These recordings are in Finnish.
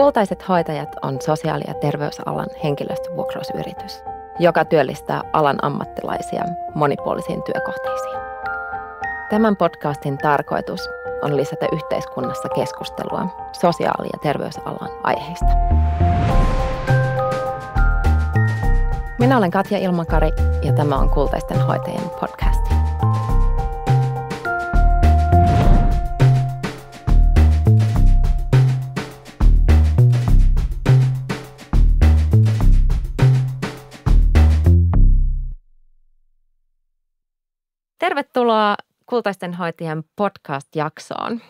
Kultaiset hoitajat on sosiaali- ja terveysalan henkilöstövuokrausyritys, joka työllistää alan ammattilaisia monipuolisiin työkohteisiin. Tämän podcastin tarkoitus on lisätä yhteiskunnassa keskustelua sosiaali- ja terveysalan aiheista. Minä olen Katja Ilmakari ja tämä on Kultaisten hoitajien podcast. Tervetuloa Kultaisten hoitajien podcast-jaksoon.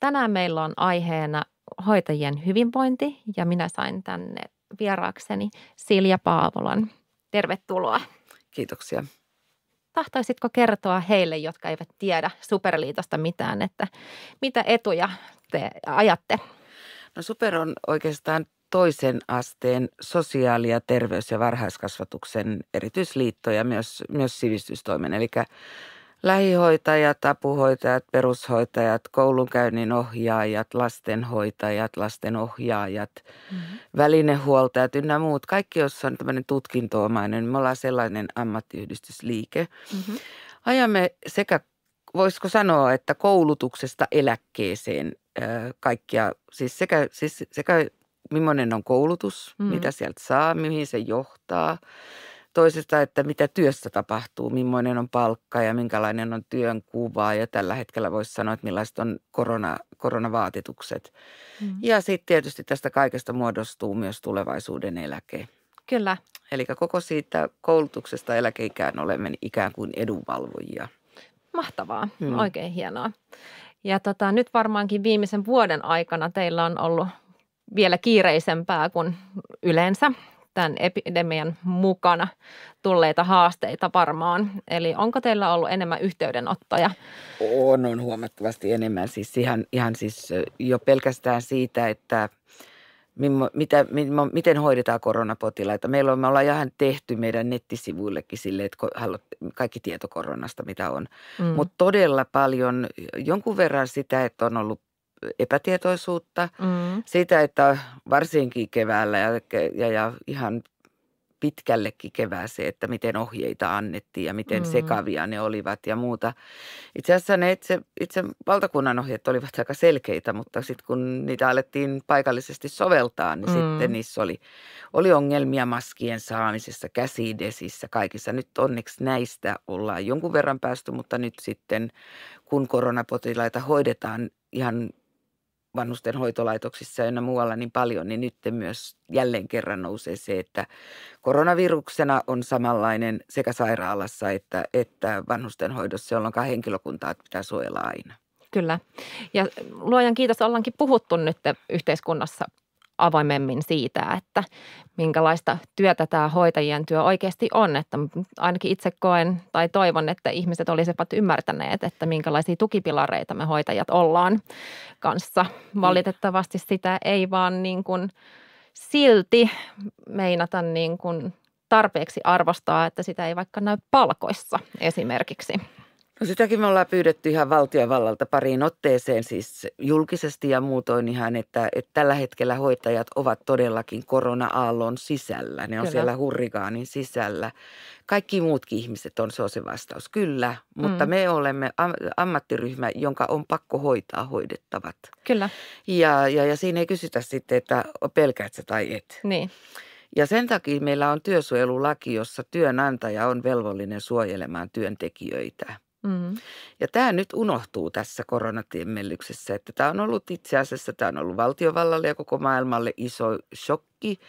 Tänään meillä on aiheena hoitajien hyvinvointi ja minä sain tänne vieraakseni Silja Paavolan. Tervetuloa. Kiitoksia. Tahtoisitko kertoa heille, jotka eivät tiedä Superliitosta mitään, että mitä etuja te ajatte? No Super on oikeastaan toisen asteen sosiaali- ja terveys- ja varhaiskasvatuksen erityisliitto ja myös sivistystoimen, eli lähihoitajat, apuhoitajat, perushoitajat, koulunkäynnin ohjaajat, lastenhoitajat, lastenohjaajat, välinehuoltajat ynnä muut. Kaikki, jossa on tämmöinen tutkintoomainen. Me ollaan sellainen ammattiyhdistysliike. Ajamme sekä, voisiko sanoa, että koulutuksesta eläkkeeseen kaikkia, siis sekä millainen on koulutus, mitä sieltä saa, mihin se johtaa. Toisesta, että mitä työssä tapahtuu, millainen on palkka ja minkälainen on työn kuva. Ja tällä hetkellä voisi sanoa, että millaiset on koronavaatetukset. Ja sitten tietysti tästä kaikesta muodostuu myös tulevaisuuden eläke. Kyllä. Eli koko siitä koulutuksesta eläkeikään olemme ikään kuin edunvalvojia. Mahtavaa. Oikein hienoa. Ja nyt varmaankin viimeisen vuoden aikana teillä on ollut vielä kiireisempää kuin yleensä. Tämän epidemian mukana tulleita haasteita varmaan. Eli onko teillä ollut enemmän yhteydenottoja? On huomattavasti enemmän. Siis ihan siis jo pelkästään siitä, että miten hoidetaan koronapotilaita. Me ollaan ihan tehty meidän nettisivuillekin sille, että kaikki tieto koronasta, mitä on. Mutta todella paljon, jonkun verran sitä, että on ollut epätietoisuutta, siitä, että varsinkin keväällä ja ihan pitkällekin kevääseen, että miten ohjeita annettiin ja miten sekavia ne olivat ja muuta. Itse asiassa ne itse valtakunnan ohjeet olivat aika selkeitä, mutta sitten kun niitä alettiin paikallisesti soveltaa, niin sitten niissä oli ongelmia maskien saamisessa, käsidesissä, kaikissa. Nyt onneksi näistä ollaan jonkun verran päästy, mutta nyt sitten kun koronapotilaita hoidetaan ihan vanhusten hoitolaitoksissa ja muualla niin paljon, niin nyt myös jälleen kerran nousee se, että koronaviruksena on samanlainen sekä sairaalassa että vanhustenhoidossa, jolloin henkilökuntaa pitää suojella aina. Kyllä. Ja luojan kiitos, ollaankin puhuttu nyt yhteiskunnassa avoimemmin siitä, että minkälaista työtä tämä hoitajien työ oikeasti on. Että ainakin itse koen tai toivon, että ihmiset olisivat ymmärtäneet, että minkälaisia tukipilareita me hoitajat ollaan kanssa. Valitettavasti sitä ei vaan niin kuin silti meinata niin kuin tarpeeksi arvostaa, että sitä ei vaikka näy palkoissa esimerkiksi. No sitäkin me ollaan pyydetty ihan valtiovallalta pariin otteeseen siis julkisesti ja muutoin ihan, että tällä hetkellä hoitajat ovat todellakin korona-aallon sisällä. Ne on kyllä siellä hurrikaanin sisällä. Kaikki muutkin ihmiset on, se on se vastaus. Kyllä, mutta me olemme ammattiryhmä, jonka on pakko hoitaa hoidettavat. Kyllä. Ja siinä ei kysytä sitten, että pelkäät sä tai et. Niin. Ja sen takia meillä on työsuojelulaki, jossa työnantaja on velvollinen suojelemaan työntekijöitä. Ja tämä nyt unohtuu tässä koronatiemmellyksessä, että tämä on ollut itse asiassa, tämä on ollut valtiovallalle ja koko maailmalle iso shokki,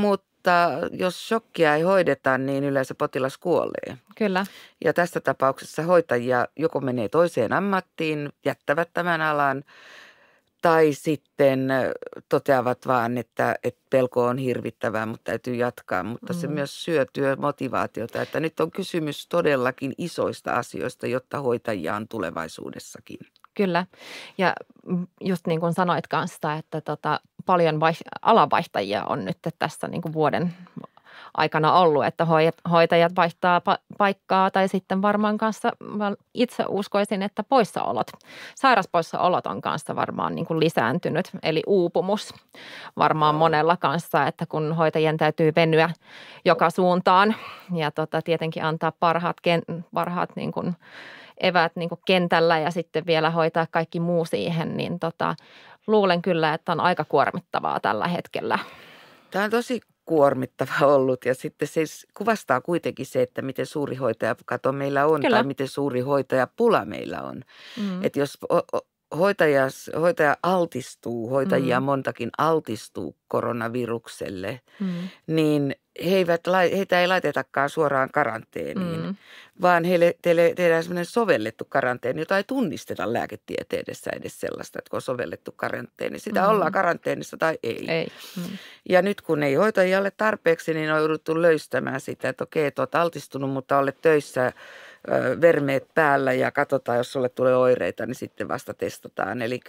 mutta jos shokkia ei hoideta, niin yleensä potilas kuolee. Kyllä. Ja tässä tapauksessa hoitajia joko menee toiseen ammattiin, jättävät tämän alan tai sitten toteavat vaan, että pelko on hirvittävää, mutta täytyy jatkaa. Mutta se myös syö työmotivaatiota, että nyt on kysymys todellakin isoista asioista, jotta hoitajia on tulevaisuudessakin. Kyllä. Ja just niin kuin sanoit kanssa, että paljon alanvaihtajia on nyt tässä niin kuin vuoden aikana ollut, että hoitajat vaihtaa paikkaa tai sitten varmaan kanssa, itse uskoisin, että sairaspoissaolot on kanssa varmaan niin kuin lisääntynyt, eli uupumus varmaan monella kanssa, että kun hoitajien täytyy venyä joka suuntaan ja tietenkin antaa parhaat niin kuin eväät niin kuin kentällä ja sitten vielä hoitaa kaikki muu siihen, niin luulen kyllä, että on aika kuormittavaa tällä hetkellä. Tämä on tosi kuormittava ollut ja sitten se kuvastaa kuitenkin se, että miten suuri hoitajakato meillä on kyllä. Tai miten suuri hoitajapula meillä on. Mm. Että jos hoitaja altistuu, hoitajia montakin altistuu koronavirukselle, niin heitä ei laitetakaan suoraan karanteeniin, vaan heille tehdään semmoinen sovellettu karanteeni, jota ei tunnisteta lääketieteessä edes sellaista, että kun on sovellettu karanteeni. Sitä ollaan karanteenissa tai ei. Ja nyt kun ei hoitajia ole tarpeeksi, niin on jouduttu löystämään sitä, että okei, olet altistunut, mutta olet töissä vermeet päällä ja katsotaan, jos sulle tulee oireita, niin sitten vasta testataan. Eli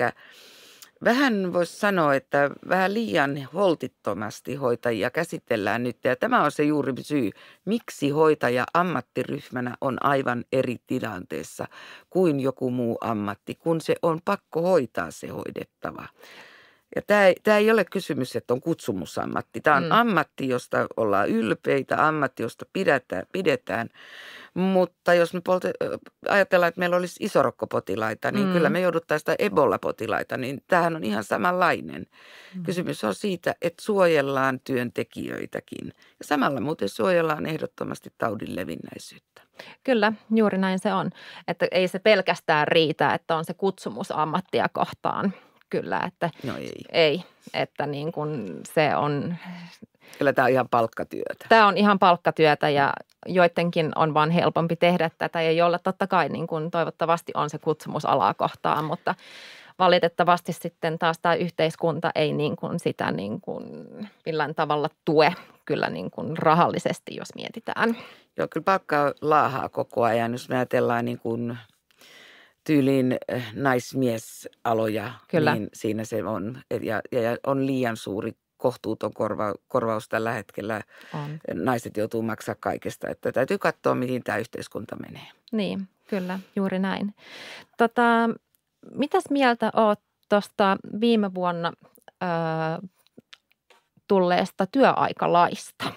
vähän voisi sanoa, että vähän liian holtittomasti hoitajia käsitellään nyt ja tämä on se juuri syy, miksi hoitaja ammattiryhmänä on aivan eri tilanteessa kuin joku muu ammatti, kun se on pakko hoitaa se hoidettava. Ja tämä ei ole kysymys, että on kutsumusammatti. Tämä on ammatti, josta ollaan ylpeitä, ammatti, josta pidetään. Mutta jos me ajatellaan, että meillä olisi isorokkopotilaita, niin kyllä me jouduttaisiin sitä Ebola-potilaita, niin tämähän on ihan samanlainen. Kysymys on siitä, että suojellaan työntekijöitäkin. Ja samalla muuten suojellaan ehdottomasti taudin levinnäisyyttä. Kyllä, juuri näin se on. Että ei se pelkästään riitä, että on se kutsumusammattia kohtaan. Kyllä, että no ei, että niin kuin se on. Kyllä tämä on ihan palkkatyötä. Tämä on ihan palkkatyötä ja joidenkin on vaan helpompi tehdä tätä ja jolla totta kai niin kuin toivottavasti on se kutsumusalaa kohtaan, mutta valitettavasti sitten taas tämä yhteiskunta ei niin kuin sitä niin kuin millään tavalla tue kyllä niin kuin rahallisesti, jos mietitään. Joo, kyllä palkka laahaa koko ajan, jos me ajatellaan niin kuin tyyliin naismiesaloja, kyllä. Niin siinä se on. Ja on liian suuri kohtuuton korvaus tällä hetkellä. On. Naiset joutuu maksaa kaikesta. Että täytyy katsoa, mihin tämä yhteiskunta menee. Niin, kyllä, juuri näin. Mitäs mieltä olet tuosta viime vuonna tulleesta työaikalaista?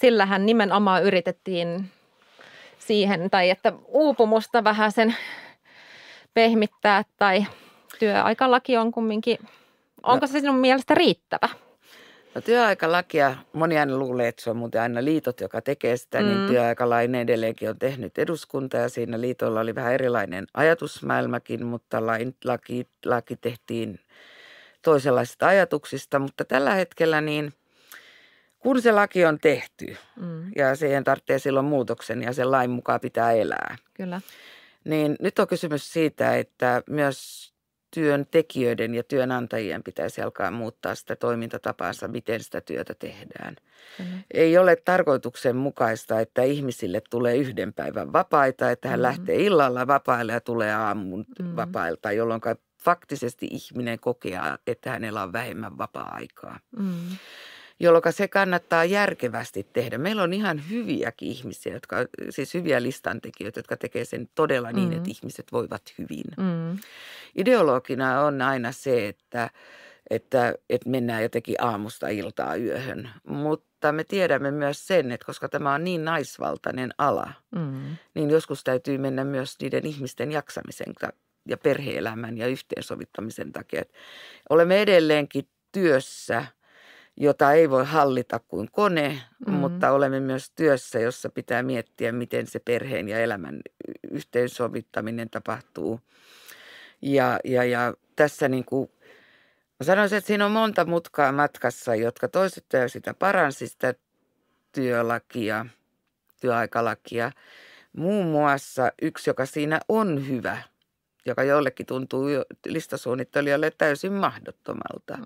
Sillähän nimenomaan yritettiin siihen, tai että uupumusta vähän sen pehmittää tai työaikalaki on kumminkin, onko se sinun mielestä riittävä? No työaikalakia, moni aina luulee, että se on muuten aina liitot, joka tekee sitä, niin työaikalain edelleenkin on tehnyt eduskunta ja siinä liitolla oli vähän erilainen ajatusmaailmakin, mutta laki tehtiin toisenlaisista ajatuksista, mutta tällä hetkellä niin kun se laki on tehty ja siihen tarvitsee silloin muutoksen ja sen lain mukaan pitää elää. Kyllä. Niin nyt on kysymys siitä, että myös työntekijöiden ja työnantajien pitäisi alkaa muuttaa sitä toimintatapaansa, miten sitä työtä tehdään. Ei ole tarkoituksenmukaista, että ihmisille tulee yhden päivän vapaita, että hän lähtee illalla vapaille ja tulee aamun vapailta, jolloin faktisesti ihminen kokee, että hänellä on vähemmän vapaa-aikaa. Jolloin se kannattaa järkevästi tehdä. Meillä on ihan hyviäkin ihmisiä, hyviä listantekijöitä, jotka tekee sen todella niin, että ihmiset voivat hyvin. Ideologina on aina se, että mennään jotenkin aamusta iltaa yöhön, mutta me tiedämme myös sen, että koska tämä on niin naisvaltainen ala, niin joskus täytyy mennä myös niiden ihmisten jaksamisen ja perhe-elämän ja yhteensovittamisen takia. Olemme edelleenkin työssä, jota ei voi hallita kuin kone, mutta olemme myös työssä, jossa pitää miettiä, miten se perheen ja elämän yhteensovittaminen tapahtuu. Ja tässä niin kuin sanoisin, että siinä on monta mutkaa matkassa, jotka toiset sitä paransi sitä työaikalakia. Muun muassa yksi, joka siinä on hyvä, joka jollekin tuntuu listasuunnittelijalle täysin mahdottomalta,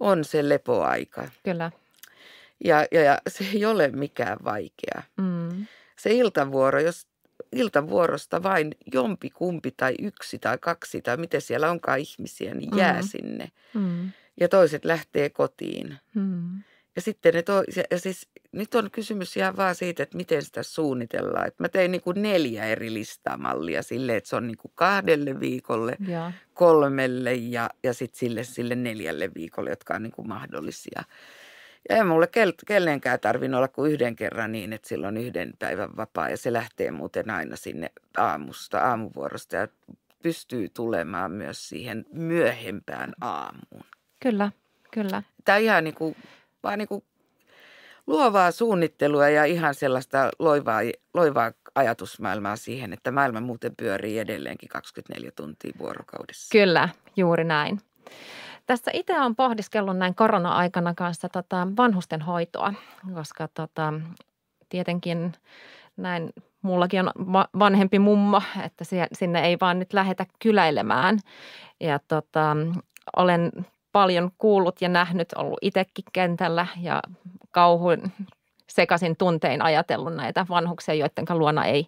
on se lepoaika. Kyllä. Ja se ei ole mikään vaikea. Se iltavuoro, jos iltavuorosta vain jompikumpi tai yksi tai kaksi tai miten siellä onkaan ihmisiä, niin jää sinne. Ja toiset lähtee kotiin. Ja sitten siis nyt on kysymys ihan vaan siitä, että miten sitä suunnitellaan. Et mä tein niin kuin 4 eri listamallia silleen, että se on niin kuin 2 viikolle, ja 3 ja sitten sille 4 viikolle, jotka on niin kuin mahdollisia. Ja ei mulle kellenkään tarvinnut olla kuin 1 kerran niin, että sillä on 1 päivän vapaa. Ja se lähtee muuten aina sinne aamuvuorosta ja pystyy tulemaan myös siihen myöhempään aamuun. Kyllä, kyllä. Tämä on ihan niin kuin, vaan niin kuin luovaa suunnittelua ja ihan sellaista loivaa ajatusmaailmaa siihen, että maailma muuten pyörii edelleenkin 24 tuntia vuorokaudessa. Kyllä, juuri näin. Tässä itse olen pohdiskellut näin korona-aikana kanssa vanhustenhoitoa, koska tietenkin näin mullakin on vanhempi mummo, että sinne ei vaan nyt lähetä kyläilemään. Ja olen paljon kuullut ja nähnyt, ollut itsekin kentällä ja kauhun sekaisin tuntein ajatellut näitä vanhuksia, joiden luona ei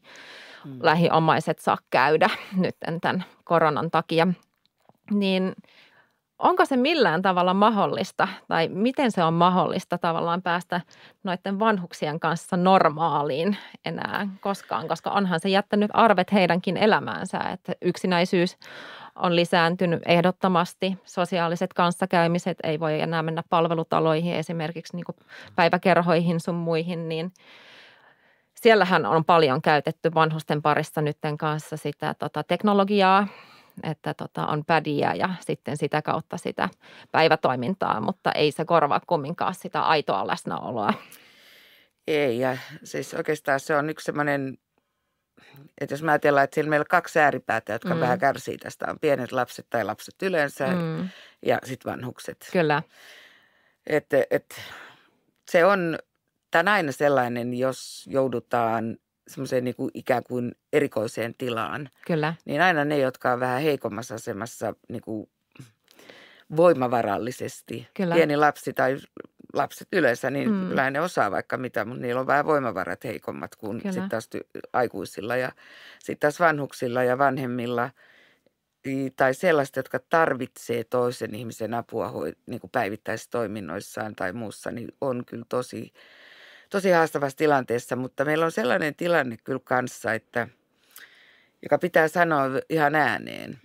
lähiomaiset saa käydä nyt tämän koronan takia. Niin onko se millään tavalla mahdollista tai miten se on mahdollista tavallaan päästä noiden vanhuksien kanssa normaaliin enää koskaan, koska onhan se jättänyt arvet heidänkin elämäänsä, että yksinäisyys on lisääntynyt ehdottomasti, sosiaaliset kanssakäymiset, ei voi enää mennä palvelutaloihin esimerkiksi niin kuin päiväkerhoihin sun muihin, niin siellähän on paljon käytetty vanhusten parissa nytten kanssa sitä teknologiaa, että on pädiä ja sitten sitä kautta sitä päivätoimintaa, mutta ei se korvaa kumminkaan sitä aitoa läsnäoloa. Ei, ja siis oikeastaan se on yksi sellainen, että jos mä ajatellaan, että siellä meillä on 2 ääripäätä, jotka vähän kärsii tästä, on pienet lapset tai lapset yleensä ja sitten vanhukset. Kyllä. Se on, tämä on aina sellainen, jos joudutaan semmoiseen niin kuin ikään kuin erikoiseen tilaan. Kyllä. Niin aina ne, jotka on vähän heikommassa asemassa niin kuin voimavarallisesti. Kyllä. Pieni lapsi tai lapset yleensä, niin kyllä ne osaa vaikka mitä, mutta niillä on vähän voimavarat heikommat kuin sitten taas aikuisilla ja sitten taas vanhuksilla ja vanhemmilla tai sellaista, jotka tarvitsee toisen ihmisen apua niin kuin päivittäistoiminnoissaan tai muussa, niin on kyllä tosi haastavassa tilanteessa, mutta meillä on sellainen tilanne kyllä kanssa, että, joka pitää sanoa ihan ääneen.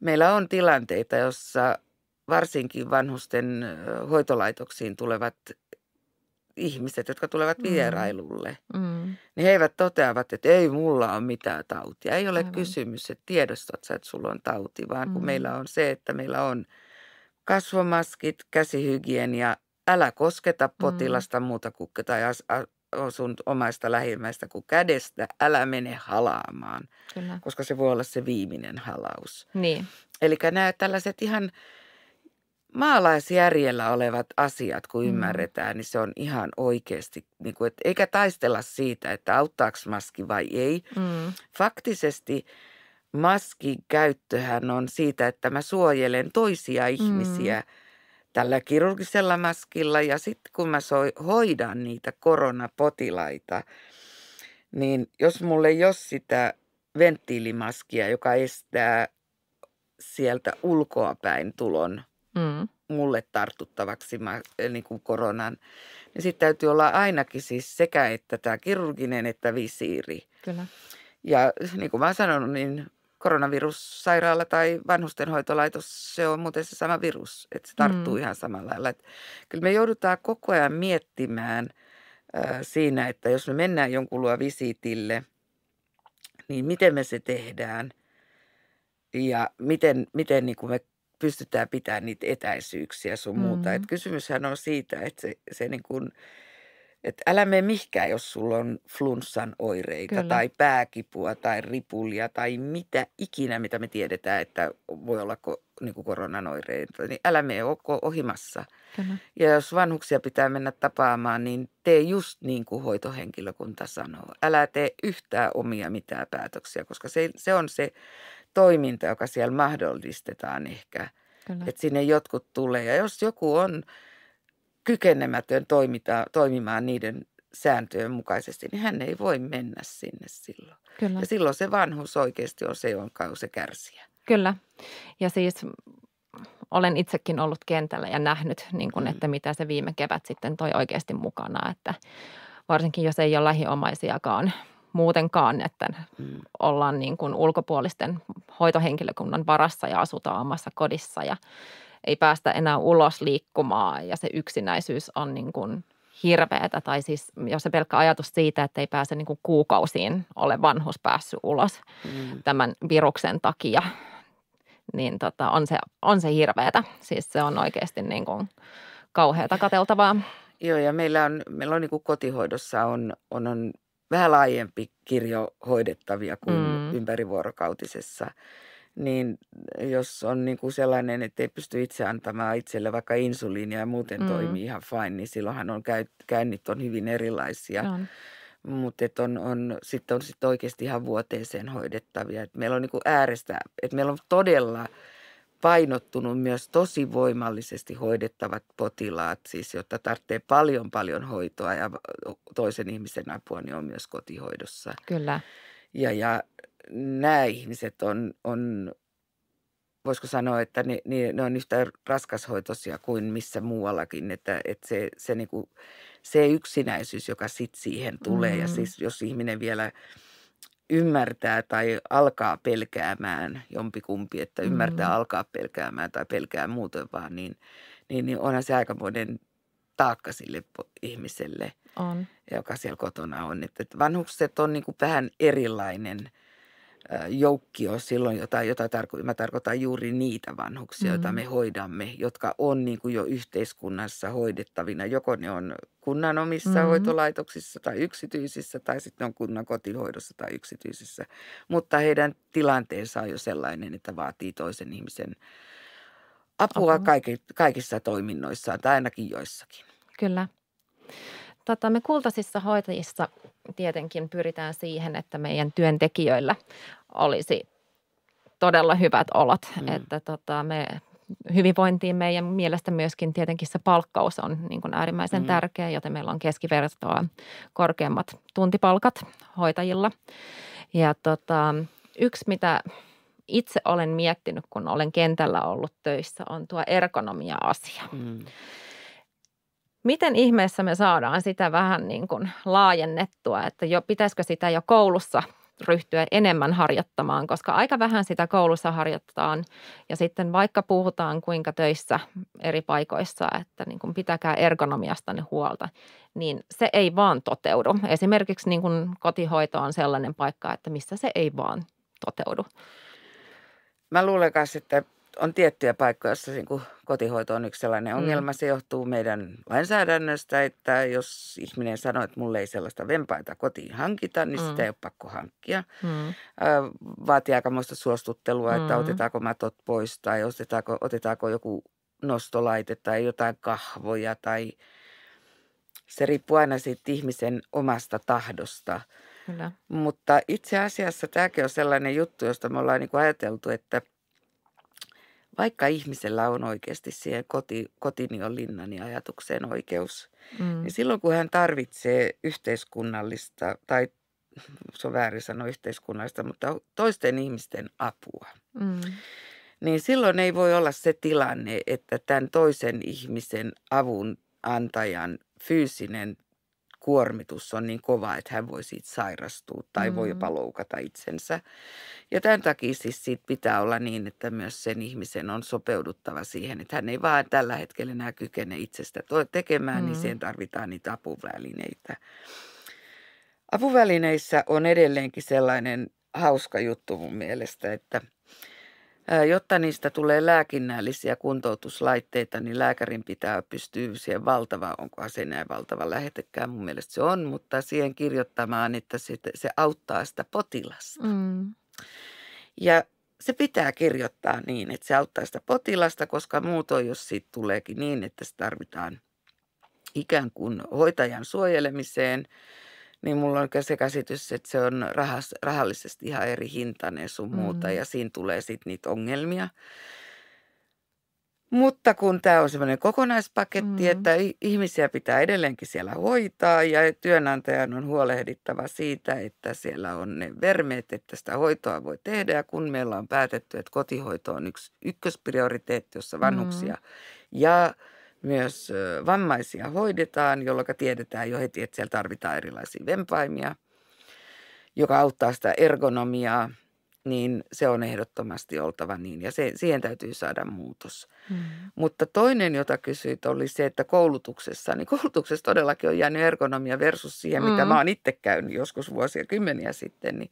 Meillä on tilanteita, jossa varsinkin vanhusten hoitolaitoksiin tulevat ihmiset, jotka tulevat vierailulle, niin he eivät toteavat, että ei mulla ole mitään tautia. Ei ole kysymys, että tiedostat sä, että sulla on tauti, vaan kun meillä on se, että meillä on kasvomaskit, käsihygienia, älä kosketa potilasta muuta kuin tai sun omaista lähimmäistä kuin kädestä. Älä mene halaamaan, kyllä, koska se voi olla se viimeinen halaus. Niin. Eli nämä tällaiset ihan maalaisjärjellä olevat asiat, kun ymmärretään, niin se on ihan oikeasti, niin kuin, että eikä taistella siitä, että auttaako maski vai ei. Faktisesti maskin käyttöhän on siitä, että mä suojelen toisia ihmisiä tällä kirurgisella maskilla, ja sitten kun mä hoidan niitä koronapotilaita, niin jos mulla ei ole sitä venttiilimaskia, joka estää sieltä ulkoapäin tulon mulle tartuttavaksi niin kuin koronan, niin sitten täytyy olla ainakin siis sekä että tämä kirurginen että visiiri. Kyllä. Ja niin kuin mä oon sanonut, niin koronavirussairaala tai vanhustenhoitolaitos, se on muuten se sama virus, että se tarttuu ihan samalla lailla. Että kyllä me joudutaan koko ajan miettimään siinä, että jos me mennään jonkun luo visiitille, niin miten me se tehdään ja miten niin kuin me pystytään pitämään niitä etäisyyksiä sun muuta. Että kysymyshän on siitä, että se niin kuin, että älä mene mihinkään, jos sulla on flunssan oireita, kyllä, tai pääkipua tai ripulia tai mitä ikinä, mitä me tiedetään, että voi olla niin kuin koronan oireita. Niin älä mene ohimassa. Kyllä. Ja jos vanhuksia pitää mennä tapaamaan, niin tee just niin kuin hoitohenkilökunta sanoo. Älä tee yhtään omia mitään päätöksiä, koska se on se toiminta, joka siellä mahdollistetaan ehkä. Kyllä. Että sinne jotkut tulee. Ja jos joku on kykenemätön toimimaan niiden sääntöjen mukaisesti, niin hän ei voi mennä sinne silloin. Kyllä. Ja silloin se vanhus oikeasti on se, jonka se kärsiä. Kyllä. Ja siis olen itsekin ollut kentällä ja nähnyt, niin kun, että mitä se viime kevät sitten toi oikeasti mukana, että varsinkin jos ei ole lähiomaisiakaan muutenkaan, että ollaan niin kuin ulkopuolisten hoitohenkilökunnan varassa ja asutaan omassa kodissa ja ei päästä enää ulos liikkumaan ja se yksinäisyys on niin kuin hirveätä. Tai siis jos se pelkkä ajatus siitä, että ei pääse niin kuin kuukausiin ole vanhus päässyt ulos tämän viruksen takia, niin on se hirveätä. Siis se on oikeasti niin kuin kauheata katseltavaa. Joo, ja meillä on niin kuin kotihoidossa on vähän laajempi kirjo hoidettavia kuin ympärivuorokautisessa. Niin jos on niin kuin sellainen, että ei pysty itse antamaan itselle vaikka insuliinia ja muuten toimii ihan fine, niin silloinhan on käynnit on hyvin erilaisia. Mutta on sit oikeasti ihan vuoteeseen hoidettavia. Et meillä on niin kuin äärestä, että meillä on todella painottunut myös tosi voimallisesti hoidettavat potilaat, siis jotta tarvitsee paljon hoitoa ja toisen ihmisen apua, niin on myös kotihoidossa. Kyllä. Ja nämä ihmiset on voisiko sanoa, että ne on yhtä raskashoitoisia kuin missä muuallakin, että se niinku, se yksinäisyys, joka sitten siihen tulee ja siis jos ihminen vielä ymmärtää tai alkaa pelkäämään jompikumpi, että ymmärtää alkaa pelkäämään tai pelkää muuten vaan, niin onhan se aikamoinen taakka sille ihmiselle, joka siellä kotona on. Että vanhukset on niin kuin vähän erilainen joukkio silloin, mä tarkoitan juuri niitä vanhuksia, joita me hoidamme, jotka on niin kuin jo yhteiskunnassa hoidettavina. Joko ne on kunnan omissa hoitolaitoksissa tai yksityisissä tai sitten on kunnan kotihoidossa tai yksityisissä. Mutta heidän tilanteensa on jo sellainen, että vaatii toisen ihmisen apua kaikissa toiminnoissaan tai ainakin joissakin. Kyllä. Me kultaisissa hoitajissa tietenkin pyritään siihen, että meidän työntekijöillä olisi todella hyvät olot. Että hyvinvointiin meidän mielestä myöskin tietenkin se palkkaus on niin kuin äärimmäisen tärkeä, joten meillä on keskivertoa korkeammat tuntipalkat hoitajilla. Ja yksi, mitä itse olen miettinyt, kun olen kentällä ollut töissä, on tuo ergonomia-asia. Miten ihmeessä me saadaan sitä vähän niin kuin laajennettua, että pitäisikö sitä jo koulussa ryhtyä enemmän harjoittamaan, koska aika vähän sitä koulussa harjoitetaan ja sitten vaikka puhutaan kuinka töissä eri paikoissa, että niin kuin pitäkää ergonomiastanne huolta, niin se ei vaan toteudu. Esimerkiksi niin kuin kotihoito on sellainen paikka, että missä se ei vaan toteudu. Mä luulen kanssa, että on tiettyjä paikkoja, joissa kotihoito on yksi sellainen ongelma. Se johtuu meidän lainsäädännöstä, että jos ihminen sanoo, että mulle ei sellaista vempaita kotiin hankita, niin sitä ei ole pakko hankkia. Vaatii aikamoista suostuttelua, että otetaanko matot pois tai otetaanko joku nostolaite tai jotain kahvoja. Tai se riippuu aina siitä ihmisen omasta tahdosta. Kyllä. Mutta itse asiassa tämäkin on sellainen juttu, josta me ollaan niin kuin ajateltu, että vaikka ihmisellä on oikeasti siihen kotini on linnani ajatukseen oikeus, niin silloin kun hän tarvitsee yhteiskunnallista, tai se on väärin sanoa yhteiskunnallista, mutta toisten ihmisten apua, niin silloin ei voi olla se tilanne, että tämän toisen ihmisen avunantajan fyysinen kuormitus on niin kova, että hän voi siitä sairastua tai voi jopa loukata itsensä. Ja tämän takia siis siitä pitää olla niin, että myös sen ihmisen on sopeuduttava siihen, että hän ei vaan tällä hetkellä enää kykene itsestä tekemään, niin siihen tarvitaan niitä apuvälineitä. Apuvälineissä on edelleenkin sellainen hauska juttu mun mielestä, että jotta niistä tulee lääkinnällisiä kuntoutuslaitteita, niin lääkärin pitää pystyä siihen valtavaan, onko se enää valtava lähetekään, mun mielestä se on, mutta siihen kirjoittamaan, että se auttaa sitä potilasta. Ja se pitää kirjoittaa niin, että se auttaa sitä potilasta, koska muutoin, jos siitä tuleekin niin, että se tarvitaan ikään kuin hoitajan suojelemiseen, niin mulla on se käsitys, että se on rahallisesti ihan eri hintainen sun muuta ja siinä tulee sitten niitä ongelmia. Mutta kun tämä on semmoinen kokonaispaketti, että ihmisiä pitää edelleenkin siellä hoitaa ja työnantajan on huolehdittava siitä, että siellä on ne vermeet, että sitä hoitoa voi tehdä. Ja kun meillä on päätetty, että kotihoito on yksi ykkösprioriteetti, jossa vanhuksia ja myös vammaisia hoidetaan, jolloin tiedetään jo heti, että siellä tarvitaan erilaisia vempaimia, joka auttaa sitä ergonomiaa. Niin se on ehdottomasti oltava niin ja siihen täytyy saada muutos. Mutta toinen, jota kysyit, oli se, että koulutuksessa, niin koulutuksessa todellakin on jäänyt ergonomia versus siihen, mitä mä oon itse käynyt joskus vuosia kymmeniä sitten, niin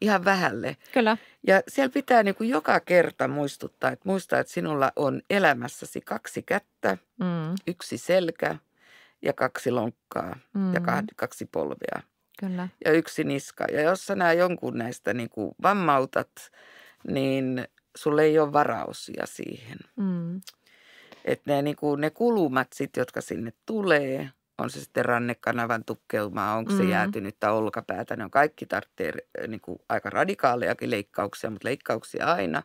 ihan vähälle. Kyllä. Ja siellä pitää niin kuin joka kerta muistuttaa, että muistaa, että sinulla on elämässäsi 2 kättä, 1 selkä ja 2 lonkkaa ja 2 polvea. Kyllä. Ja 1 niska. Ja jos sä jonkun näistä niin kuin vammautat, niin sulle ei ole varausia siihen. Että ne, niin kuin, ne kulumat sit, jotka sinne tulee, on se sitten rannekanavan tukkeumaa, onko se jäätynyttä olkapäätä. Ne on kaikki tarvitsee niin kuin aika radikaalejakin leikkauksia, mutta leikkauksia aina.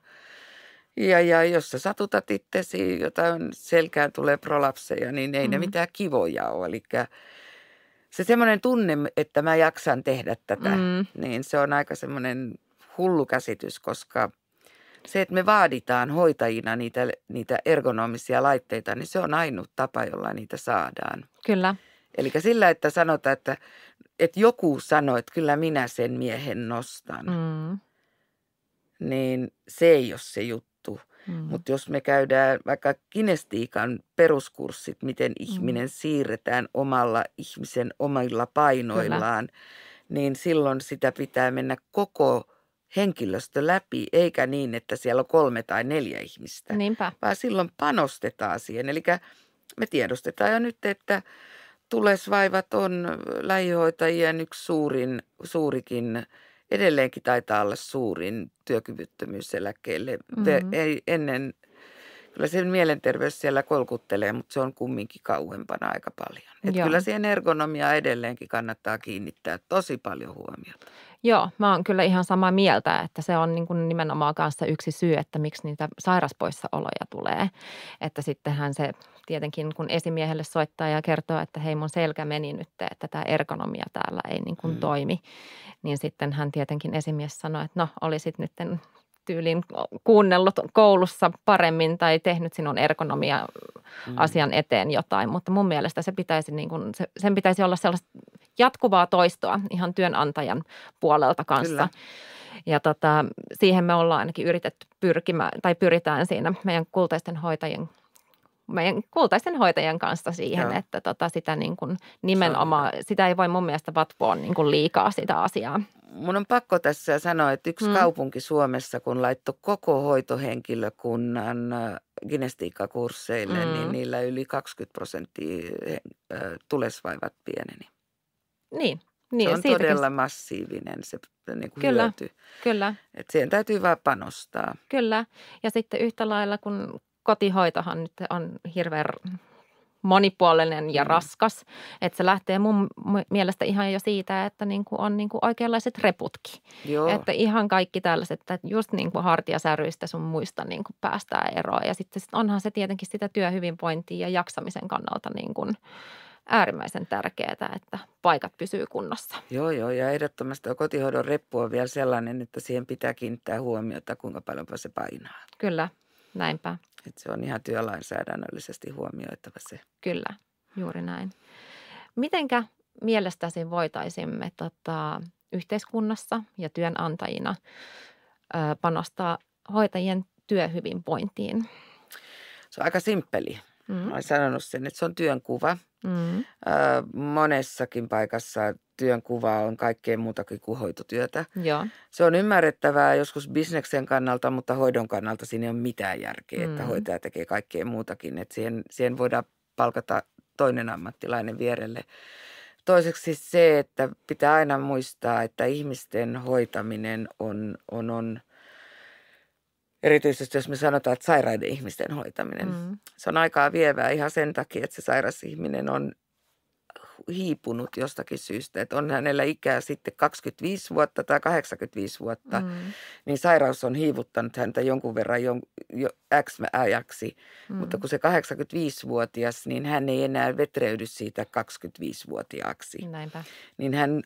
Ja jos sä satutat itsesi, jotain selkään tulee prolapseja, niin ei ne mitään kivoja ole. Elikkä se semmoinen tunne, että mä jaksan tehdä tätä, niin se on aika semmoinen hullu käsitys, koska se, että me vaaditaan hoitajina niitä ergonomisia laitteita, niin se on ainut tapa, jolla niitä saadaan. Kyllä. Eli sillä, että sanotaan, että joku sanoo, että kyllä minä sen miehen nostan, niin se ei ole se juttu. Mutta jos me käydään vaikka kinestiikan peruskurssit, miten ihminen siirretään omalla ihmisen omilla painoillaan, kyllä. niin silloin sitä pitää mennä koko henkilöstö läpi, eikä niin, että siellä on 3 tai 4 ihmistä. Niinpä. Vaan silloin panostetaan siihen. Eli me tiedostetaan jo nyt, että tulesvaivat on lähihoitajien yksi suurikin edelleenkin taitaa olla suurin työkyvyttömyyseläkkeelle. Ennen, kyllä sen mielenterveys siellä kolkuttelee, mutta se on kumminkin kauempana aika paljon. Että kyllä siihen ergonomiaan edelleenkin kannattaa kiinnittää tosi paljon huomiota. Joo, mä oon kyllä ihan samaa mieltä, että se on niin kuin nimenomaan kanssa yksi syy, että miksi niitä sairaspoissaoloja tulee. Että sittenhän se tietenkin, kun esimiehelle soittaa ja kertoo, että hei mun selkä meni nyt, että tämä ergonomia täällä ei niin kuin toimi, niin sitten hän tietenkin esimies sanoo, että no olisit nyt tyyliin kuunnellut koulussa paremmin tai tehnyt sinun ergonomia asian eteen jotain, mutta mun mielestä se pitäisi niin kuin, sen pitäisi olla sellaista jatkuvaa toistoa ihan työnantajan puolelta kanssa. Kyllä. Ja siihen me ollaan ainakin yritetty pyritään siinä meidän kultaisten hoitajien kanssa siihen, joo. että sitä niin kuin nimenomaan, sitä ei voi mun mielestä vatvoa niin kuin liikaa sitä asiaa. Mun on pakko tässä sanoa, että yksi kaupunki Suomessa, kun laittoi koko hoitohenkilökunnan kinestiikkakursseille, niin niillä yli 20% tulesvaivat pieneni. Niin, se on todella massiivinen se niin kuin kyllä, hyöty. Kyllä. Et siihen täytyy vaan panostaa. Kyllä, ja sitten yhtä lailla kun kotihoitohan nyt on hirveän monipuolinen ja raskas, että se lähtee mun mielestä ihan jo siitä, että niinku on niinku oikeanlaiset reputkin. Joo. Että ihan kaikki tällaiset, että just niinku hartiasäryistä sun muista niinku päästään eroon. Ja sitten onhan se tietenkin sitä työhyvinvointia ja jaksamisen kannalta niinku äärimmäisen tärkeää, että paikat pysyy kunnossa. Joo, ja ehdottomasti kotihoidon reppu on vielä sellainen, että siihen pitää kiinnittää huomiota, kuinka paljon se painaa. Kyllä. Näinpä. Että se on ihan työlainsäädännöllisesti huomioitava se. Kyllä, juuri näin. Mitenkä mielestäsi voitaisimme yhteiskunnassa ja työnantajina panostaa hoitajien työhyvinvointiin? Se on aika simppeli. Olen sanonut sen, että se on työnkuva. Monessakin paikassa työnkuva on kaikkea muutakin kuin hoitotyötä. Joo. Se on ymmärrettävää joskus bisneksen kannalta, mutta hoidon kannalta siinä ei ole mitään järkeä, että hoitaja tekee kaikkea muutakin. Että siihen voidaan palkata toinen ammattilainen vierelle. Toiseksi se, että pitää aina muistaa, että ihmisten hoitaminen on erityisesti jos me sanotaan, että sairaiden ihmisten hoitaminen. Se on aikaa vievää ihan sen takia, että se sairas ihminen on hiipunut jostakin syystä, että on hänellä ikää sitten 25 vuotta tai 85 vuotta, niin sairaus on hiivuttanut häntä jonkun verran jo X ajaksi. Mutta kun se 85-vuotias, niin hän ei enää vetreydy siitä 25-vuotiaaksi. Näinpä. Niin hän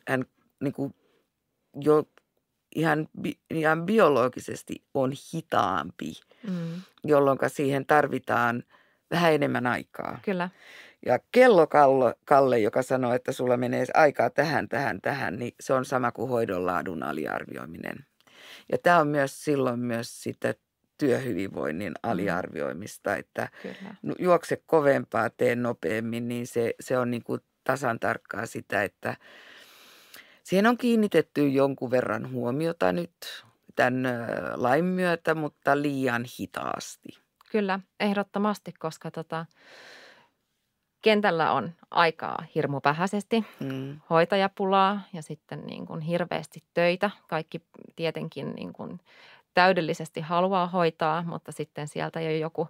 niin kuin jo ihan biologisesti on hitaampi, jolloin siihen tarvitaan vähän enemmän aikaa. Kyllä. Ja Kalle, joka sanoo, että sulla menee aikaa tähän, niin se on sama kuin hoidon laadun aliarvioiminen. Ja tämä on myös silloin myös sitä työhyvinvoinnin aliarvioimista, että juokse kovempaa, tee nopeammin, niin se on niin kuin tasan tarkkaa sitä, että siihen on kiinnitetty jonkun verran huomiota nyt tämän lain myötä, mutta liian hitaasti. Kyllä, ehdottomasti, koska kentällä on aikaa hirmu vähäisesti, hoitajapulaa ja sitten niin kuin hirveästi töitä. Kaikki tietenkin niin kuin täydellisesti haluaa hoitaa, mutta sitten sieltä jo joku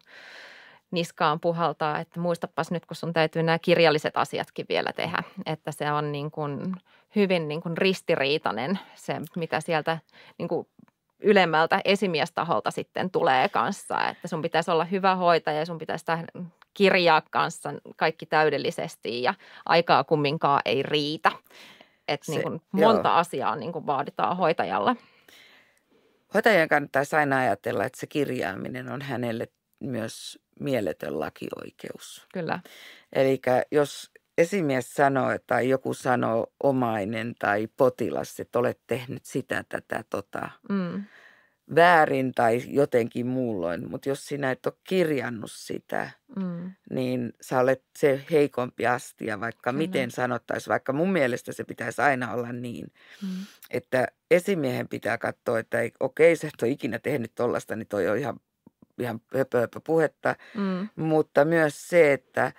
niskaan puhaltaa, että muistapas nyt, kun sun täytyy nämä kirjalliset asiatkin vielä tehdä. Että se on niin kuin hyvin niin kuin ristiriitainen se, mitä sieltä niin kuin ylemmältä esimiestaholta sitten tulee kanssa. Että sun pitäisi olla hyvä hoitaja ja sun pitäisi kirjaa kanssa kaikki täydellisesti ja aikaa kumminkaan ei riitä. Että niin kuin monta asiaa niin kuin vaaditaan hoitajalla. Hoitajan kannattaisi aina ajatella, että se kirjaaminen on hänelle myös mieletön lakioikeus. Kyllä. Eli jos esimies sanoo tai joku sanoo omainen tai potilas, että olet tehnyt sitä, tätä, väärin tai jotenkin muulloin, mutta jos sinä et ole kirjannut sitä, niin sä olet se heikompi astia, vaikka miten sanottaisiin, vaikka mun mielestä se pitäisi aina olla niin, että esimiehen pitää katsoa, että okei, sä et ole ikinä tehnyt tollaista, niin toi on ihan höpö puhetta, mutta myös se, että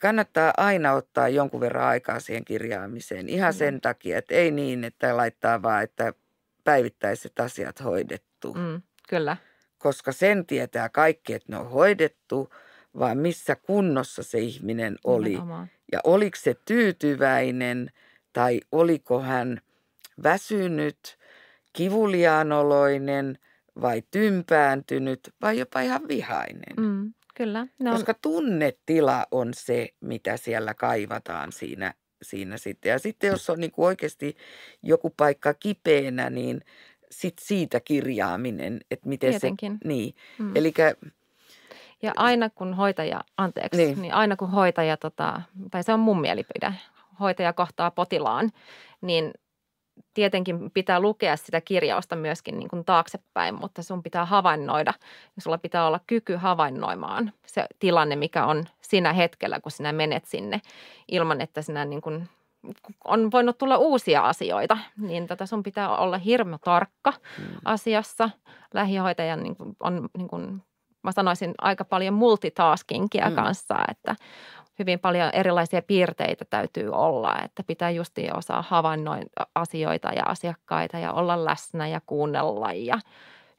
kannattaa aina ottaa jonkun verran aikaa siihen kirjaamiseen ihan sen takia, että ei niin, että laittaa vaan, että päivittäiset asiat hoidettu. Kyllä. Koska sen tietää kaikki, että ne on hoidettu, vaan missä kunnossa se ihminen oli. Nimenomaan. Ja oliko se tyytyväinen tai oliko hän väsynyt, kivuliaanoloinen vai tympääntynyt vai jopa ihan vihainen. Kyllä. Koska tunnetila on se, mitä siellä kaivataan siinä sitten. Ja sitten jos on niin kuin oikeasti joku paikka kipeänä, niin sitten siitä kirjaaminen, että miten tietenkin. Se... Niin. Elikkä... Ja aina kun hoitaja, niin aina kun hoitaja, tai se on mun mielipide, hoitaja kohtaa potilaan, niin tietenkin pitää lukea sitä kirjausta myöskin niin kuin taaksepäin, mutta sun pitää havainnoida. Sulla pitää olla kyky havainnoimaan se tilanne, mikä on siinä hetkellä, kun sinä menet sinne, ilman että sinä niin kuin on voinut tulla uusia asioita. Niin sun pitää olla hirmu tarkka asiassa. Lähihoitajan niin kuin on, niin kuin mä sanoisin, aika paljon multitaskingia kanssa, että hyvin paljon erilaisia piirteitä täytyy olla, että pitää justiin osaa havainnoida asioita ja asiakkaita ja olla läsnä ja kuunnella ja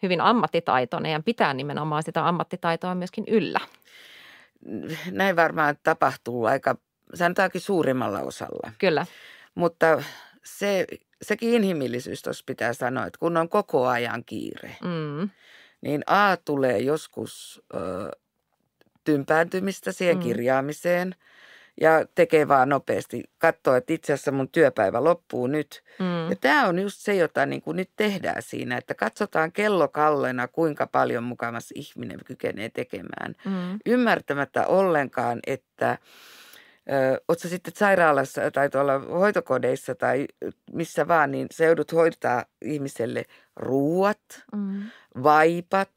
hyvin ammattitaitoinen ja pitää nimenomaan sitä ammattitaitoa myöskin yllä. Näin varmaan tapahtuu aika, sanotaankin suurimmalla osalla. Kyllä. Mutta sekin inhimillisyys tuossa pitää sanoa, että kun on koko ajan kiire, niin tulee joskus... tympääntymistä siihen kirjaamiseen ja tekee vaan nopeasti. Katsoo, että itse asiassa mun työpäivä loppuu nyt. Ja tämä on just se, jota niin kuin nyt tehdään siinä, että katsotaan kello kallena, kuinka paljon mukavasti ihminen kykenee tekemään. Ymmärtämättä ollenkaan, että oot sä sitten sairaalassa tai tuolla hoitokodeissa tai missä vaan, niin sä joudut hoitaa ihmiselle ruuat, vaipat,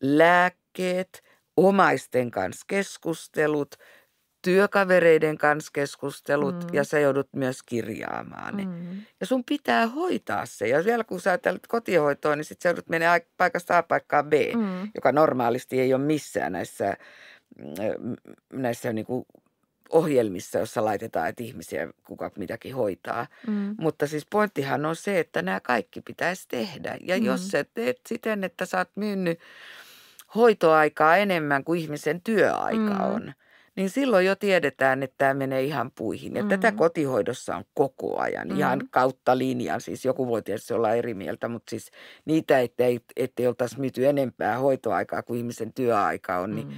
lääkkeet, omaisten kanssa keskustelut, työkavereiden kanssa keskustelut ja sä joudut myös kirjaamaan ne. Ja sun pitää hoitaa se. Ja vielä kun sä ajattelet kotihoitoon, niin sit sä joudut mennä paikasta A paikkaan B, joka normaalisti ei ole missään näissä niin kuin ohjelmissa, jossa laitetaan, että ihmisiä kuka mitäkin hoitaa. Mutta siis pointtihan on se, että nämä kaikki pitäisi tehdä. Ja jos sä teet siten, että sä oot myynyt hoitoaikaa enemmän kuin ihmisen työaika on, niin silloin jo tiedetään, että tämä menee ihan puihin. Ja tätä kotihoidossa on koko ajan, ihan kautta linjan. Siis joku voi tietysti olla eri mieltä, mutta siis niitä, ettei oltaisi myyty enempää hoitoaikaa kuin ihmisen työaika on, niin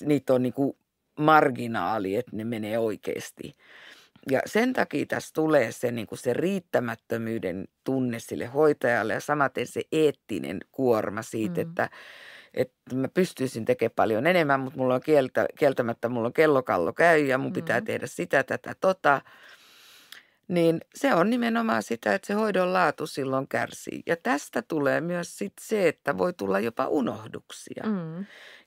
niitä on niin kuin marginaali, että ne menee oikeasti. Ja sen takia tässä tulee se, niin kuin se riittämättömyyden tunne sille hoitajalle ja samaten se eettinen kuorma siitä, että mä pystyisin tekemään paljon enemmän, mutta mulla on kieltämättä, mulla on kellokallo käy ja mun pitää tehdä sitä, tätä, tota. Niin se on nimenomaan sitä, että se hoidon laatu silloin kärsii. Ja tästä tulee myös sit se, että voi tulla jopa unohduksia.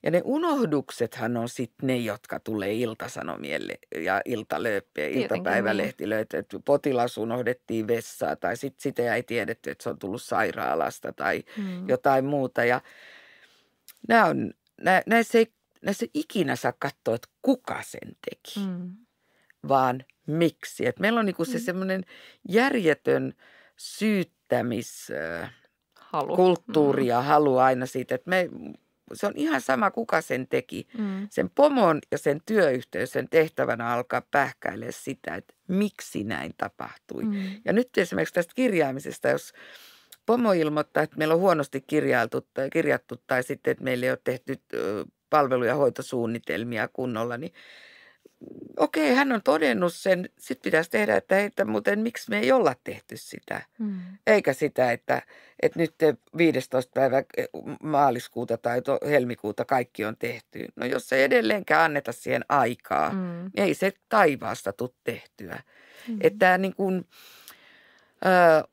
Ja ne unohduksethan on sitten ne, jotka tulee Iltasanomille ja Iltalööppiä, iltapäivälehtilöitä. Että potilas unohdettiin vessaa tai sitten sitä ei tiedetty, että se on tullut sairaalasta tai jotain muuta. Ja näissä ei ikinä saa katsoa, että kuka sen teki, vaan miksi. Et meillä on niinku se semmoinen järjetön syyttämiskulttuuri ja halu aina siitä, että se on ihan sama, kuka sen teki. Sen pomon ja sen työyhteisön tehtävänä alkaa pähkäilemään sitä, että miksi näin tapahtui. Ja nyt esimerkiksi tästä kirjaamisesta, jos pomo ilmoittaa, että meillä on huonosti kirjattu tai sitten, että meillä ei ole tehty palvelu- ja hoitosuunnitelmia kunnolla, niin okei, hän on todennut sen. Sitten pitäisi tehdä, että heitä muuten miksi me ei olla tehty sitä. Eikä sitä, että nyt 15. päivä maaliskuuta tai helmikuuta kaikki on tehty. No jos ei edelleenkään anneta siihen aikaa, niin ei se taivaasta tule tehtyä. Että niin kuin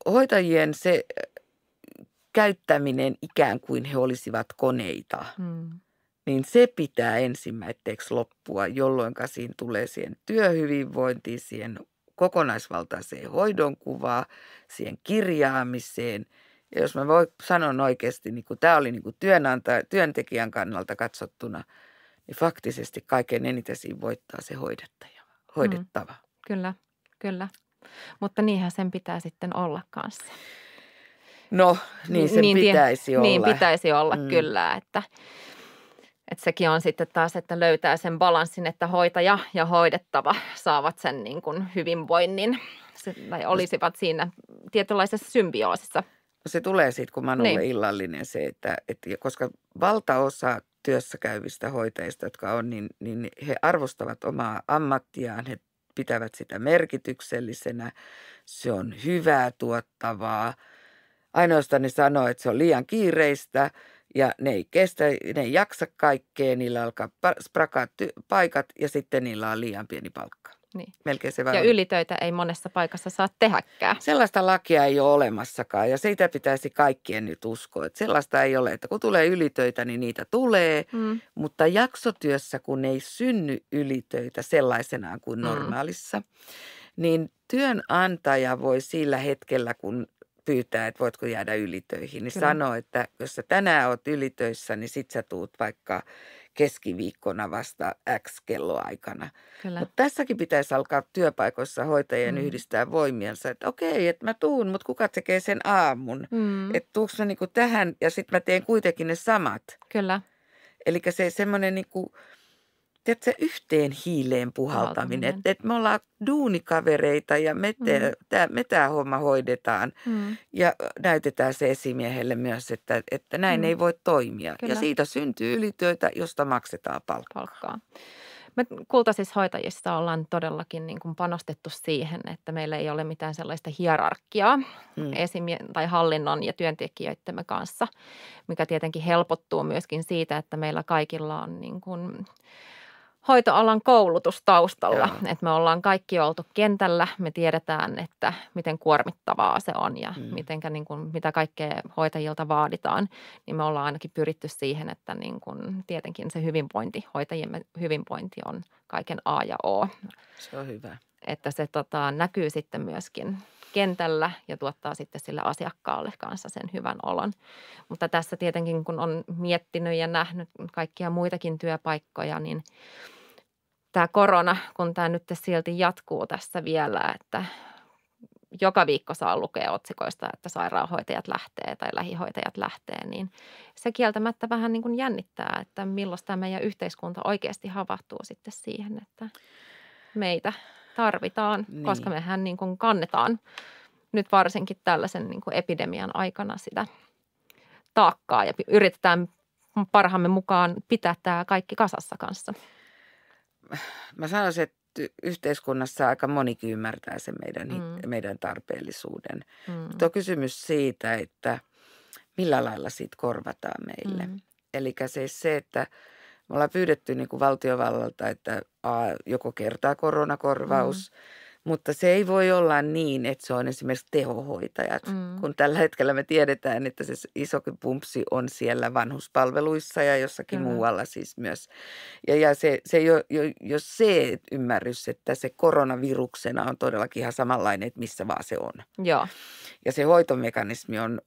hoitajien se käyttäminen ikään kuin he olisivat koneita, niin se pitää ensimmäiseksi loppua, jolloin siinä tulee siihen työhyvinvointiin, siihen kokonaisvaltaiseen hoidonkuvaan, siihen kirjaamiseen. Ja jos mä voin sanoa oikeasti, niin tämä oli niin työntekijän kannalta katsottuna, niin faktisesti kaiken eniten siinä voittaa se hoidettava. Kyllä, kyllä. Mutta niinhän sen pitää sitten olla kanssa. No, niin sen pitäisi olla. Niin pitäisi olla kyllä, että sekin on sitten taas, että löytää sen balanssin, että hoitaja ja hoidettava saavat sen niin kuin hyvinvoinnin. Tai olisivat siinä tietynlaisessa symbioosissa. Se tulee sitten, kun Manulle illallinen se, että koska valtaosa työssä käyvistä hoitajista, jotka on, niin he arvostavat omaa ammattiaan, he pitävät sitä merkityksellisenä, se on hyvää, tuottavaa. Ainoastaan ne sanoo, että se on liian kiireistä ja ne ei jaksa kaikkea, niillä alkaa sprakaa paikat ja sitten niillä on liian pieni palkka. Niin. Melkein se ja ylitöitä ei monessa paikassa saa tehäkään. Sellaista lakia ei ole olemassakaan ja siitä pitäisi kaikkien nyt uskoa. Että sellaista ei ole, että kun tulee ylitöitä, niin niitä tulee, mutta jaksotyössä kun ei synny ylitöitä sellaisenaan kuin normaalissa, niin työnantaja voi sillä hetkellä, kun pyytää, että voitko jäädä ylitöihin, niin sanoo, että jos sä tänään oot ylitöissä, niin sit sä tuut vaikka keskiviikkona vasta X-kelloaikana. Mutta tässäkin pitäisi alkaa työpaikoissa hoitajien yhdistää voimiansa, että okei, että mä tuun, mutta kuka tekee sen aamun? Että tuuks mä niinku tähän ja sit mä teen kuitenkin ne samat. Kyllä. Eli se semmoinen niinku, tiedätkö, yhteen hiileen puhaltaminen, että me ollaan duunikavereita ja me tämä homma hoidetaan ja näytetään se esimiehelle myös, että näin ei voi toimia. Kyllä. Ja siitä syntyy ylityötä, josta maksetaan palkkaa. Me Kultaisissa hoitajissa ollaan todellakin niin kuin panostettu siihen, että meillä ei ole mitään sellaista hierarkiaa tai hallinnon ja työntekijöittemme kanssa, mikä tietenkin helpottuu myöskin siitä, että meillä kaikilla on niin kuin hoitoalan koulutus taustalla. Että me ollaan kaikki oltu kentällä, me tiedetään, että miten kuormittavaa se on ja mitenkä niin kuin, mitä kaikkea hoitajilta vaaditaan, niin me ollaan ainakin pyritty siihen, että niin kuin, tietenkin se hyvinvointi, hoitajiemme hyvinvointi on kaiken A ja O. Se on hyvä. Että se näkyy sitten myöskin kentällä ja tuottaa sitten sille asiakkaalle kanssa sen hyvän olon. Mutta tässä tietenkin, kun on miettinyt ja nähnyt kaikkia muitakin työpaikkoja, niin tämä korona, kun tämä nyt silti jatkuu tässä vielä, että joka viikko saa lukea otsikoista, että sairaanhoitajat lähtee tai lähihoitajat lähtee, niin se kieltämättä vähän niin kuin jännittää, että milloin tämä meidän yhteiskunta oikeasti havahtuu sitten siihen, että meitä tarvitaan, niin. Koska mehän niin kuin kannetaan nyt varsinkin tällaisen niin kuin epidemian aikana sitä taakkaa ja yritetään parhaamme mukaan pitää tämä kaikki kasassa kanssa. Mä sanoisin, että yhteiskunnassa aika monikin ymmärtää sen meidän tarpeellisuuden. Tuo kysymys siitä, että millä lailla siitä korvataan meille. Eli siis se, että me ollaan pyydetty niin kuin valtiovallalta, että joko kertaa koronakorvaus, mutta se ei voi olla niin, että se on esimerkiksi tehohoitajat, kun tällä hetkellä me tiedetään, että se isokin pumpsi on siellä vanhuspalveluissa ja jossakin muualla siis myös. Ja se jos se ymmärrys, että se koronaviruksena on todellakin ihan samanlainen, että missä vaan se on. Joo. Ja se hoitomekanismi on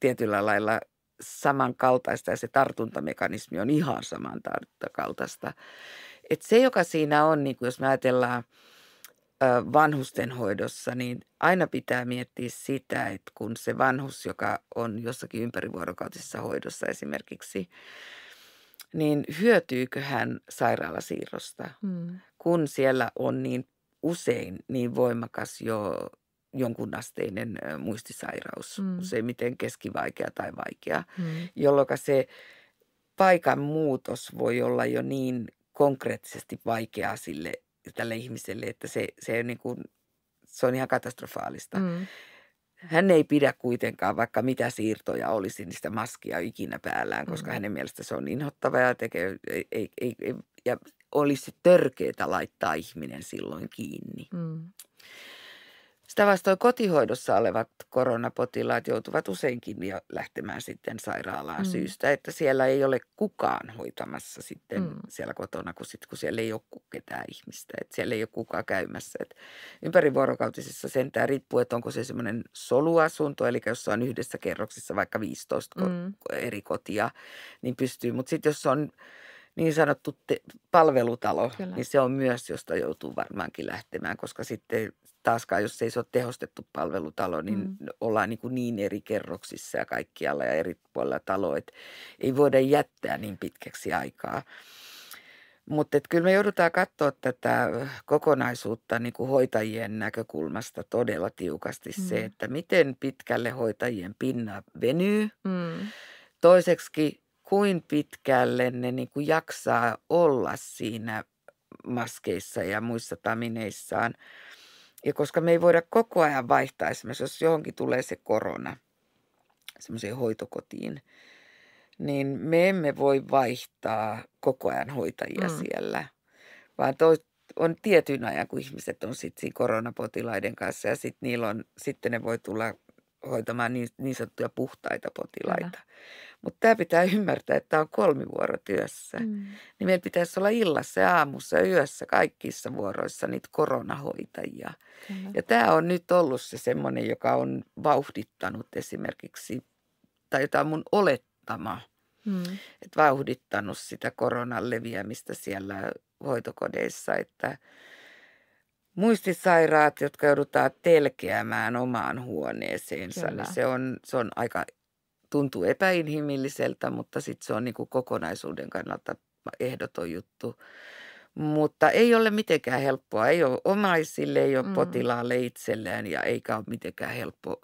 tietyllä lailla samankaltaista ja se tartuntamekanismi on ihan samankaltaista. Että se, joka siinä on, niin kuin jos me ajatellaan, vanhustenhoidossa, niin aina pitää miettiä sitä, että kun se vanhus, joka on jossakin ympärivuorokautisessa hoidossa esimerkiksi, niin hyötyykö hän sairaalasiirrosta, kun siellä on niin usein niin voimakas jo jonkunasteinen muistisairaus, useimmiten keskivaikea tai vaikea, jolloin se paikan muutos voi olla jo niin konkreettisesti vaikeaa sille tälle ihmiselle, että se on ihan katastrofaalista. Hän ei pidä kuitenkaan, vaikka mitä siirtoja olisi, niistä maskia ikinä päällään, koska hänen mielestä se on inhottava ja ja olisi törkeetä laittaa ihminen silloin kiinni. Sitä vastoin kotihoidossa olevat koronapotilaat joutuvat useinkin jo lähtemään sitten sairaalaan syystä, että siellä ei ole kukaan hoitamassa sitten siellä kotona, kun siellä ei ole ketään ihmistä, että siellä ei ole kukaan käymässä. Et ympärivuorokautisessa sentään riippuu, että onko se semmoinen soluasunto, eli jos on yhdessä kerroksessa vaikka 15 eri kotia, niin pystyy. Mutta sitten jos on niin sanottu palvelutalo, kyllä, niin se on myös, josta joutuu varmaankin lähtemään, koska sitten taaskaan, jos ei se ole tehostettu palvelutalo, niin ollaan niin eri kerroksissa ja kaikkialla ja eri puolilla taloa, että ei voida jättää niin pitkäksi aikaa. Mutta kyllä me joudutaan katsoa tätä kokonaisuutta niin kuin hoitajien näkökulmasta todella tiukasti se, että miten pitkälle hoitajien pinna venyy. Toiseksi, kuin pitkälle ne niin kuin jaksaa olla siinä maskeissa ja muissa tamineissaan. Ja koska me ei voida koko ajan vaihtaa, esimerkiksi jos johonkin tulee se korona semmoiseen hoitokotiin, niin me emme voi vaihtaa koko ajan hoitajia siellä, vaan on tietyn ajan, kun ihmiset on sitten siinä koronapotilaiden kanssa ja sitten ne voi tulla hoitamaan niin sanottuja puhtaita potilaita. Mutta tämä pitää ymmärtää, että tämä on kolmivuorotyössä. Niin meillä pitäisi olla illassa ja aamussa ja yössä kaikissa vuoroissa niitä koronahoitajia. Ja tämä on nyt ollut se semmoinen, joka on vauhdittanut esimerkiksi, tai jota on mun olettama, että vauhdittanut sitä koronan leviämistä siellä hoitokodeissa, että muistisairaat, jotka joudutaan telkeämään omaan huoneeseensa, niin se on aika, tuntuu epäinhimilliseltä, mutta sitten se on niin kuin kokonaisuuden kannalta ehdoton juttu. Mutta ei ole mitenkään helppoa. Ei ole omaisille, ei ole potilaalle itselleen ja eikä ole mitenkään helppo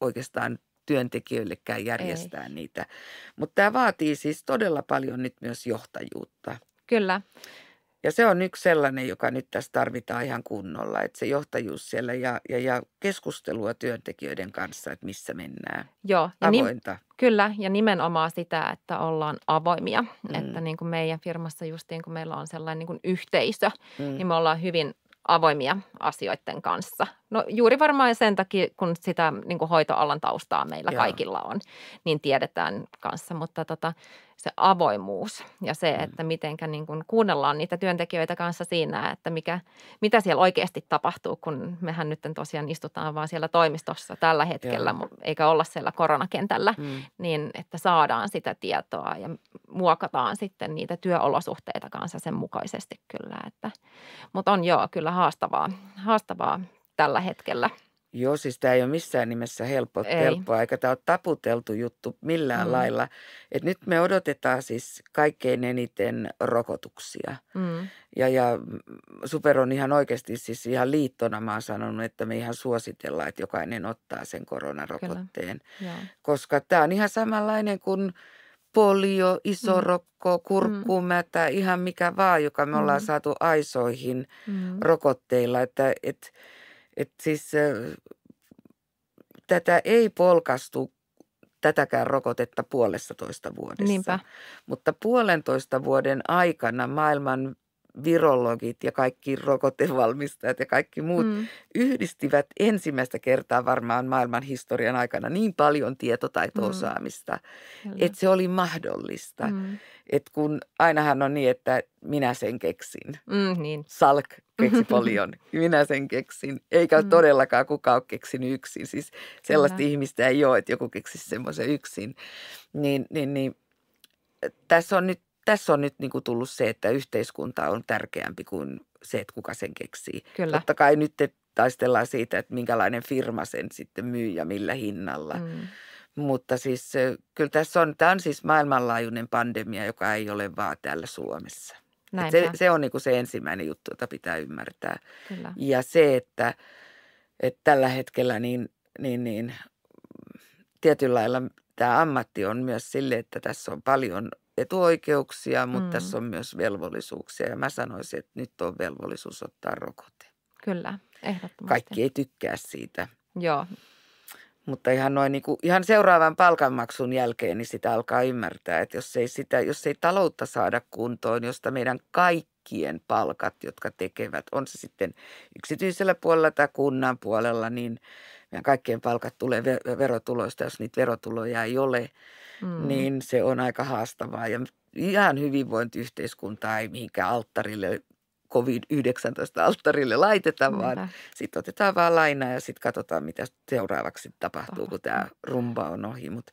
oikeastaan työntekijöillekään järjestää niitä. Mutta tämä vaatii siis todella paljon nyt myös johtajuutta. Kyllä. Ja se on yksi sellainen, joka nyt tässä tarvitaan ihan kunnolla, että se johtajuus siellä ja keskustelua työntekijöiden kanssa, että missä mennään. Joo. Ja avointa. Kyllä, ja nimenomaan sitä, että ollaan avoimia. Että niin kuin meidän firmassa justiin, kun meillä on sellainen niin kuin yhteisö, niin me ollaan hyvin avoimia asioiden kanssa. No juuri varmaan sen takia, kun sitä niin kuin hoitoalan taustaa meillä kaikilla on, niin tiedetään kanssa. Mutta se avoimuus ja se, että mitenkä niin kuin kuunnellaan niitä työntekijöitä kanssa siinä, että mitä siellä oikeasti tapahtuu, kun mehän nyt tosiaan istutaan vaan siellä toimistossa tällä hetkellä, eikä olla siellä koronakentällä, niin että saadaan sitä tietoa ja muokataan sitten niitä työolosuhteita kanssa sen mukaisesti kyllä. Mutta on kyllä haastavaa tällä hetkellä? Joo, siis tämä ei ole missään nimessä helppoa, eikä tämä ole taputeltu juttu millään lailla. Et nyt me odotetaan siis kaikkein eniten rokotuksia. Ja Super on ihan oikeasti siis ihan liittona, mä oon sanonut, että me ihan suositellaan, että jokainen ottaa sen koronarokotteen. Koska tämä on ihan samanlainen kuin polio, isorokko, kurkkumätä, ihan mikä vaan, joka me ollaan saatu aisoihin rokotteilla, että että siis tätä ei polkastu tätäkään rokotetta 1,5 vuodessa. Niinpä. Mutta 1,5 vuoden aikana maailman virologit ja kaikki rokotevalmistajat ja kaikki muut yhdistivät ensimmäistä kertaa varmaan maailman historian aikana niin paljon tietotaito-osaamista, että se oli mahdollista. Et kun ainahan on niin, että minä sen keksin. Niin. Salk keksi polion. Minä sen keksin. Eikä todellakaan kukaan ole keksinyt yksin. Siis sellaista ihmistä ei ole, että joku keksisi semmoisen yksin. Niin tässä on nyt niinku tullut se, että yhteiskunta on tärkeämpi kuin se, että kuka sen keksii. Kyllä. Totta kai nyt taistellaan siitä, että minkälainen firma sen sitten myy ja millä hinnalla. Mutta siis kyllä tämä on siis maailmanlaajuinen pandemia, joka ei ole vaan täällä Suomessa. Se on niinku se ensimmäinen juttu, jota pitää ymmärtää. Kyllä. Ja se, että tällä hetkellä niin tietyllä lailla tämä ammatti on myös sille, että tässä on paljon etuoikeuksia, mutta tässä on myös velvollisuuksia. Ja mä sanoisin, että nyt on velvollisuus ottaa rokote. Kyllä, ehdottomasti. Kaikki ei tykkää siitä. Joo. Mutta ihan seuraavan palkanmaksun jälkeen niin sitä alkaa ymmärtää, että jos ei taloutta saada kuntoon, josta meidän kaikkien palkat, jotka tekevät, on se sitten yksityisellä puolella tai kunnan puolella, niin meidän kaikkien palkat tulee verotuloista, jos niitä verotuloja ei ole, niin se on aika haastavaa. Ja ihan hyvinvointiyhteiskuntaa ei mihinkään alttarille, COVID-19-alttarille laiteta, vaan sitten otetaan vaan lainaa ja sitten katsotaan, mitä seuraavaksi tapahtuu, kun tämä rumba on ohi. Mutta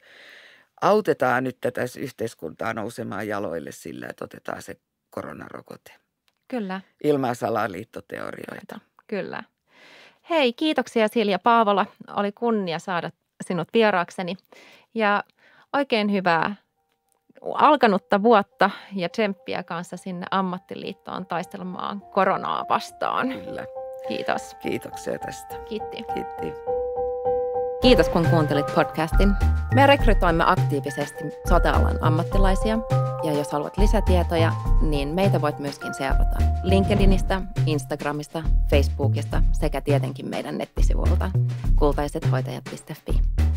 autetaan nyt tätä yhteiskuntaa nousemaan jaloille sillä, että otetaan se koronarokote. Kyllä. Ilman salaliittoteorioita. Kyllä. Hei, kiitoksia Silja Paavola. Oli kunnia saada sinut vieraakseni ja oikein hyvää alkanutta vuotta ja tsemppiä kanssa sinne ammattiliittoon taistelemaan koronaa vastaan. Kyllä. Kiitos. Kiitoksia tästä. Kiitti. Kiitti. Kiitos kun kuuntelit podcastin. Me rekrytoimme aktiivisesti sote-alan ammattilaisia ja jos haluat lisätietoja, niin meitä voit myöskin seurata LinkedInistä, Instagramista, Facebookista sekä tietenkin meidän nettisivuilta kultaisethoitajat.fi.